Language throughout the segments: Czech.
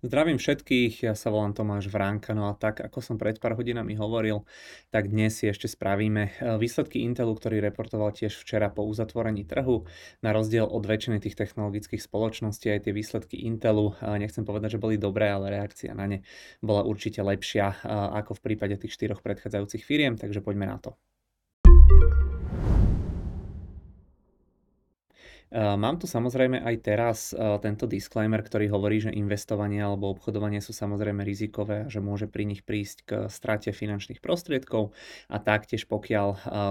Zdravím všetkých, ja sa volám Tomáš Vránka, no a tak, ako som pred pár hodinami hovoril, tak dnes si ešte spravíme výsledky Intelu, ktorý reportoval tiež včera po uzatvorení trhu. Na rozdiel od väčšiny tých technologických spoločností aj tie výsledky Intelu, nechcem povedať, že boli dobré, ale reakcia na ne bola určite lepšia ako v prípade tých štyroch predchádzajúcich firiem, takže poďme na to. Mám tu samozrejme aj teraz tento disclaimer, ktorý hovorí, že investovanie alebo obchodovanie sú samozrejme rizikové a že môže pri nich prísť k strate finančných prostriedkov a taktiež pokiaľ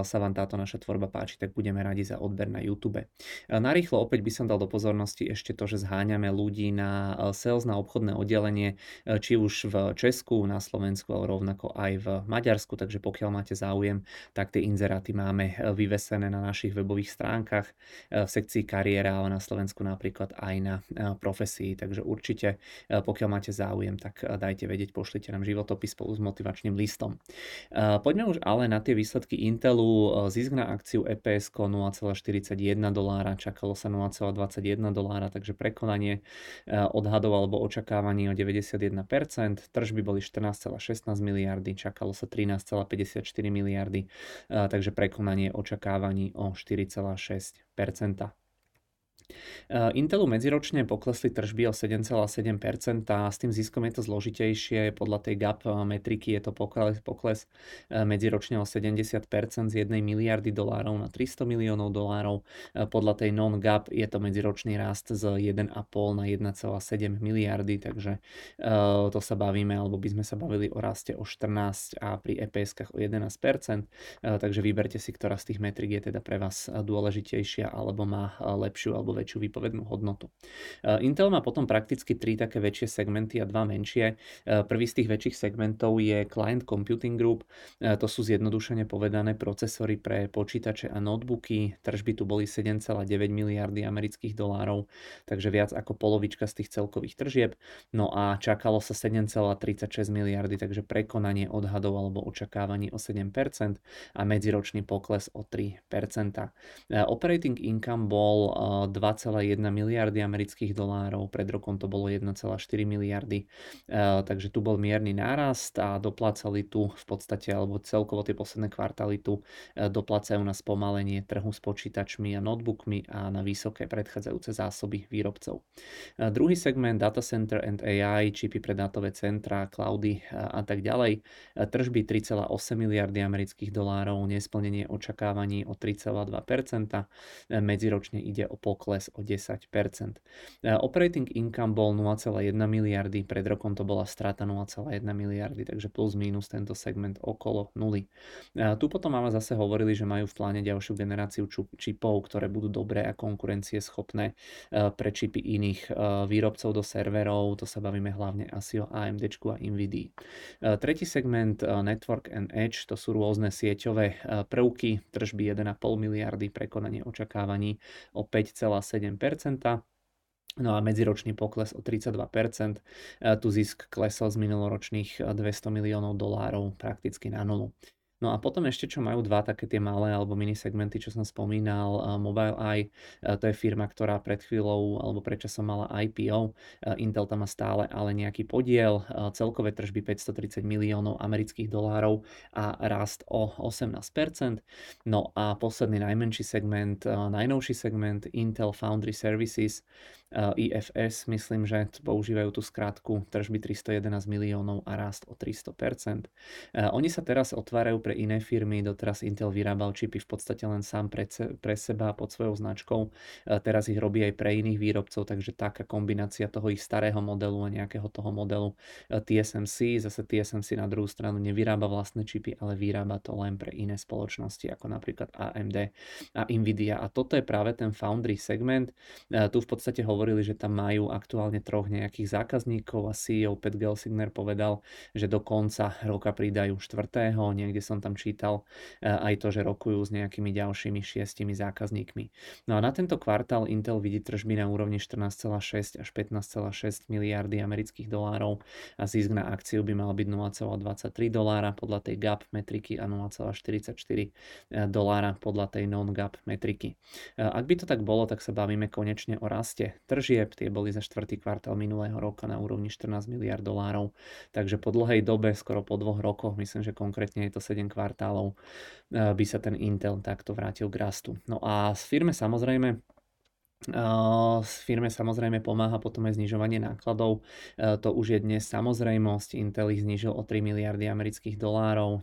sa vám táto naša tvorba páči, tak budeme radi za odber na YouTube. Narýchlo opäť by som dal do pozornosti ešte to, že zháňame ľudí na sales, na obchodné oddelenie, či už v Česku, na Slovensku, ale rovnako aj v Maďarsku, takže pokiaľ máte záujem, tak tie inzeráty máme vyvesené na našich webových stránkach v sekcii kariéra, ale na Slovensku napríklad aj na profesii, takže určite pokiaľ máte záujem, tak dajte vedieť, pošlite nám životopis spolu s motivačným listom. Poďme už ale na tie výsledky Intelu. Zisk na akciu EPS $0.41, čakalo sa $0.21, takže prekonanie odhadov alebo očakávaní o 91%, tržby boli 14,16 miliardy, čakalo sa 13,54 miliardy, takže prekonanie očakávaní o 4,6%. Intelu medziročne poklesli tržby o 7,7% a s tým ziskom je to zložitejšie. Podľa tej GAAP metriky je to pokles medziročne o 70% z 1 miliardy dolárov na $300 miliónov. Podľa tej non-GAAP je to medziročný rast z 1,5 na 1,7 miliardy, takže to sa bavíme, alebo by sme sa bavili o raste o 14% a pri EPS-kách o 11%, takže vyberte si, ktorá z tých metrik je teda pre vás dôležitejšia alebo má lepšiu alebo väčšiu výpovednú hodnotu. Intel má potom prakticky 3 také väčšie segmenty a 2 menšie. Prvý z tých väčších segmentov je Client Computing Group. To sú zjednodušene povedané procesory pre počítače a notebooky. Tržby tu boli $7.9 miliardy, takže viac ako polovička z tých celkových tržieb. No a čakalo sa 7,36 miliardy, takže prekonanie odhadov alebo očakávaní o 7% a medziročný pokles o 3%. Operating income bol $2.1 miliardy, pred rokom to bolo 1,4 miliardy, takže tu bol mierny nárast a doplácali tu v podstate, alebo celkovo tie posledné kvartály tu doplácajú na spomalenie trhu s počítačmi a notebookmi a na vysoké predchádzajúce zásoby výrobcov. Druhý segment Data Center and AI, čipy pre dátové centra, cloudy a tak ďalej, tržby $3.8 miliardy, nesplnenie očakávaní o 3,2%, medziročne ide o pokles o 10%. Operating income bol $0.1 miliardy, pred rokom to bola strata $0.1 miliardy, takže plus minus tento segment okolo nuly. Tu potom máme zase hovorili, že majú v pláne ďalšiu generáciu čipov, ktoré budú dobré a konkurencieschopné pre čipy iných výrobcov do serverov, to sa bavíme hlavne asi o AMDčku a NVIDII. Tretí segment Network and Edge, to sú rôzne sieťové prvky, tržby 1,5 miliardy, prekonanie očakávaní o 5,7%. No a medziročný pokles o 32%, tu zisk klesol z minuloročných $200 miliónov prakticky na nulu. No a potom ešte, čo majú dva také tie malé alebo mini segmenty, čo som spomínal, Mobileye, to je firma, ktorá pred chvíľou alebo predčasom mala IPO, Intel tam má stále ale nejaký podiel, celkové tržby $530 miliónov a rast o 18%. No a posledný najmenší segment, najnovší segment Intel Foundry Services, IFS, myslím, že používajú tú skratku, tržby $311 miliónov a rast o 300%. Oni sa teraz otvárajú pre iné firmy, doteraz Intel vyrábal čipy v podstate len sám pre seba pod svojou značkou, teraz ich robí aj pre iných výrobcov, takže taká kombinácia toho ich starého modelu a nejakého toho modelu TSMC, zase TSMC na druhú stranu nevyrába vlastné čipy, ale vyrába to len pre iné spoločnosti, ako napríklad AMD a NVIDIA. A toto je práve ten Foundry segment, tu v podstate hovorili, že tam majú aktuálne 3 nejakých zákazníkov a CEO Pat Gelsinger povedal, že do konca roka pridajú 4. Niekde som tam čítal aj to, že rokujú s nejakými ďalšími 6 zákazníkmi. No a na tento kvartál Intel vidí tržby na úrovni 14,6 až 15,6 miliardy $15,6 miliardy a zisk na akciu by mal byť $0.23 podľa tej GAAP metriky a $0.44 podľa tej non-GAAP metriky. Ak by to tak bolo, tak sa bavíme konečne o raste tržieb, tie boli za štvrtý kvartál minulého roka na úrovni $14 miliárd, takže po dlhej dobe, skoro po 2 rokoch, myslím, že konkrétne je to 7 kvartálov, by sa ten Intel takto vrátil k rastu. No a firme samozrejme pomáha potom aj znižovanie nákladov. To už je dnes samozrejmosť. Intel ich znižil o $3 miliardy.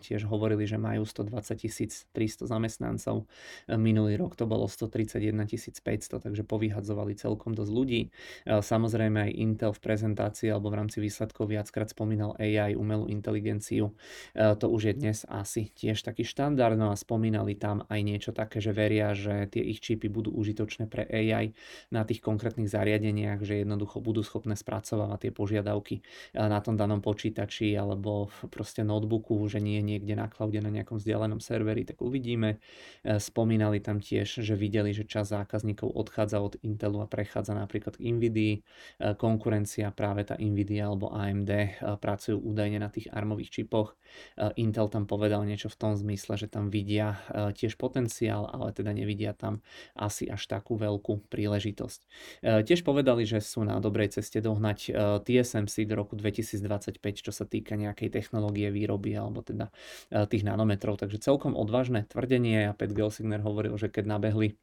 Tiež hovorili, že majú 120 300 zamestnancov. Minulý rok to bolo 131 500, takže povyhadzovali celkom dosť ľudí. Samozrejme aj Intel v prezentácii alebo v rámci výsledkov viackrát spomínal AI, umelú inteligenciu. To už je dnes asi tiež taký štandard. No a spomínali tam aj niečo také, že veria, že tie ich čipy budú užitočné pre AI na tých konkrétnych zariadeniach, že jednoducho budú schopné spracovávať tie požiadavky na tom danom počítači alebo proste notebooku, že nie je niekde na cloude na nejakom vzdialenom serveri, tak uvidíme. Spomínali tam tiež, že videli, že časť zákazníkov odchádza od Intelu a prechádza napríklad k NVIDII. Konkurencia, práve tá NVIDIA alebo AMD, pracujú údajne na tých armových čipoch. Intel tam povedal niečo v tom zmysle, že tam vidia tiež potenciál, ale teda nevidia tam asi až takú veľkú príležitosť. Tiež povedali, že sú na dobrej ceste dohnať TSMC do roku 2025, čo sa týka nejakej technológie výroby alebo teda tých nanometrov. Takže celkom odvážne tvrdenie a Pat Gelsinger hovoril, že keď nabehli,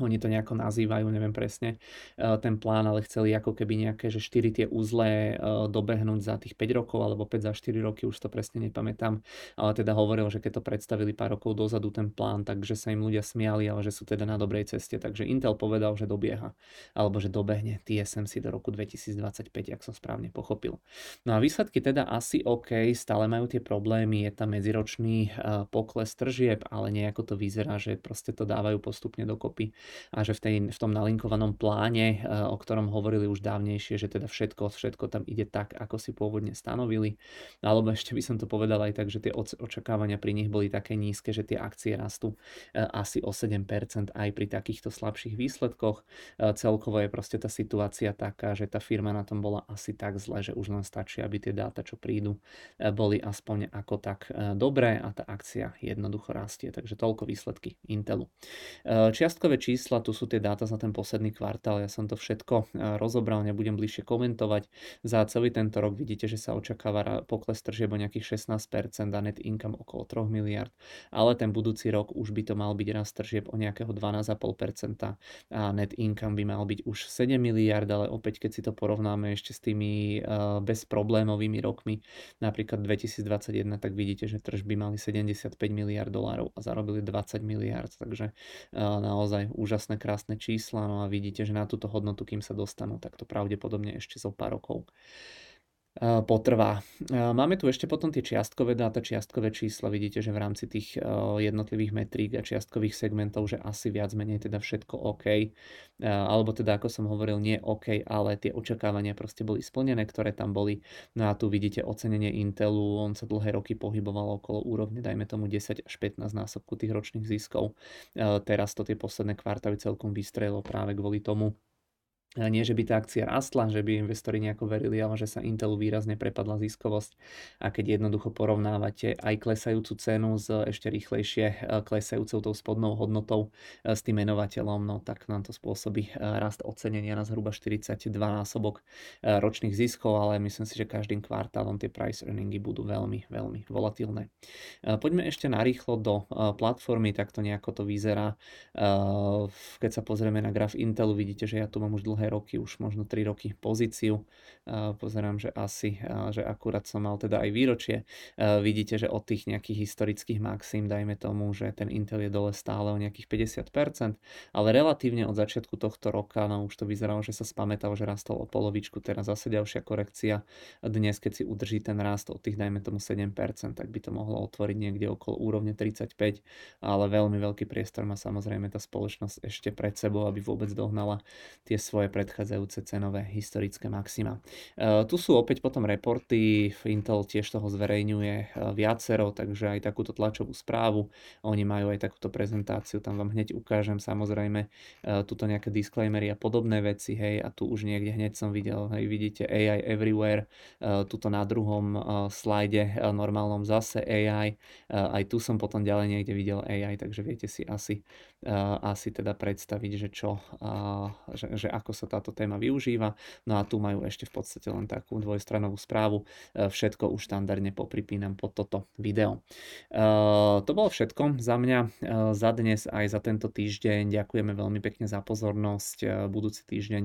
oni to nejako nazývajú, neviem presne ten plán, ale chceli ako keby nejaké, že 4 tie uzle dobehnúť za tých 5 rokov, alebo 5 za 4 roky, už to presne nepamätám, ale teda hovoril, že keď to predstavili pár rokov dozadu ten plán, takže sa im ľudia smiali, ale že sú teda na dobrej ceste, takže Intel povedal, že dobieha, alebo že dobehne TSMC do roku 2025, ak som správne pochopil. No a výsledky teda asi OK, stále majú tie problémy, je tam medziročný pokles tržieb, ale nejako to vyzerá, že proste to dávajú postupne dokopy a že v tom nalinkovanom pláne, o ktorom hovorili už dávnejšie, že teda všetko tam ide tak, ako si pôvodne stanovili, alebo ešte by som to povedal aj tak, že tie očakávania pri nich boli také nízke, že tie akcie rastú asi o 7% aj pri takýchto slabších výsledkoch. Celkovo je proste tá situácia taká, že tá firma na tom bola asi tak zle, že už len stačí, aby tie dáta, čo prídu, boli aspoň ako tak dobré a tá akcia jednoducho rastie. Takže toľko výsledky Intelu. Čiastkové čísla, tu sú tie dáta za ten posledný kvartál, ja som to všetko rozobral, nebudem bližšie komentovať. Za celý tento rok vidíte, že sa očakáva pokles tržieb o nejakých 16% a net income okolo 3 miliard, ale ten budúci rok už by to mal byť rast tržieb o nejakého 12,5% a net income by mal byť už 7 miliard, ale opäť keď si to porovnáme ešte s tými bezproblémovými rokmi, napríklad 2021, tak vidíte, že tržby mali $75 miliárd a zarobili $20 miliárd, takže naozaj úžasné, krásne čísla. No a vidíte, že na túto hodnotu, kým sa dostanú, tak to pravdepodobne ešte zo pár rokov potrvá. Máme tu ešte potom tie čiastkové dáta, čiastkové čísla. Vidíte, že v rámci tých jednotlivých metrík a čiastkových segmentov, že asi viac menej teda všetko OK. Alebo teda, ako som hovoril, nie OK, ale tie očakávania proste boli splnené, ktoré tam boli. No a tu vidíte ocenenie Intelu. On sa dlhé roky pohyboval okolo úrovne, dajme tomu 10 až 15 násobku tých ročných ziskov. Teraz to tie posledné kvartály celkom vystrelilo práve kvôli tomu. Nie, že by tá akcia rastla, že by investori nejako verili, ale že sa Intelu výrazne prepadla ziskovosť. A keď jednoducho porovnávate aj klesajúcu cenu s ešte rýchlejšie klesajúcou tou spodnou hodnotou s tým menovateľom, no tak nám to spôsobí rast ocenenia na zhruba 42 násobok ročných ziskov, ale myslím si, že každým kvartálom tie price earningy budú veľmi, veľmi volatilné. Poďme ešte narýchlo do platformy, tak to nejako to vyzerá. Keď sa pozrieme na graf Intelu, vidíte, že ja tu mám už dlhé roky, už možno 3 roky pozíciu. Pozerám, že asi, že akurát som mal teda aj výročie. Vidíte, že od tých nejakých historických maxim, dajme tomu, že ten Intel je dole stále o nejakých 50%, ale relatívne od začiatku tohto roka, no už to vyzeralo, že sa spamätal, že rastol o polovičku, teraz zase ďalšia korekcia. Dnes, keď si udrží ten rast od tých, dajme tomu 7%, tak by to mohlo otvoriť niekde okolo úrovne 35%, ale veľmi veľký priestor má samozrejme tá spoločnosť ešte pred sebou, aby vôbec dohnala tie svoje predchádzajúce cenové historické maxima. Tu sú opäť potom reporty, Intel tiež toho zverejňuje viacero, takže aj takúto tlačovú správu, oni majú aj takúto prezentáciu, tam vám hneď ukážem samozrejme tuto nejaké disclaimery a podobné veci, hej, a tu už niekde hneď som videl, hej, vidíte AI everywhere, tuto na druhom slajde normálnom zase AI, aj tu som potom ďalej niekde videl AI, takže viete si asi teda predstaviť, že ako sa táto téma využíva. No a tu majú ešte v podstate len takú dvojstranovú správu. Všetko už štandardne popripínam pod toto video. To bolo všetko za mňa za dnes aj za tento týždeň. Ďakujeme veľmi pekne za pozornosť. Budúci týždeň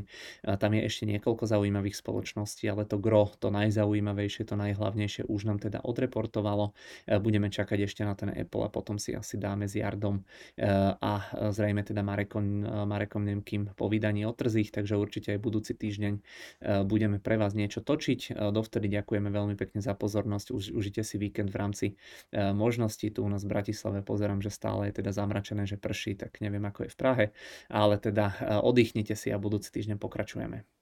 tam je ešte niekoľko zaujímavých spoločností, ale to gro, to najzaujímavejšie, to najhlavnejšie už nám teda odreportovalo. Budeme čakať ešte na ten Apple a potom si asi dáme s Jardom a zrejme teda Marekom Nemkým po vydaní o trzích, takže určite aj budúci týždeň budeme pre vás niečo točiť. Dovtedy ďakujeme veľmi pekne za pozornosť. Užite si víkend v rámci možností. Tu u nás v Bratislave pozerám, že stále je teda zamračené, že prší, tak neviem ako je v Prahe, ale teda oddychnite si a budúci týždeň pokračujeme.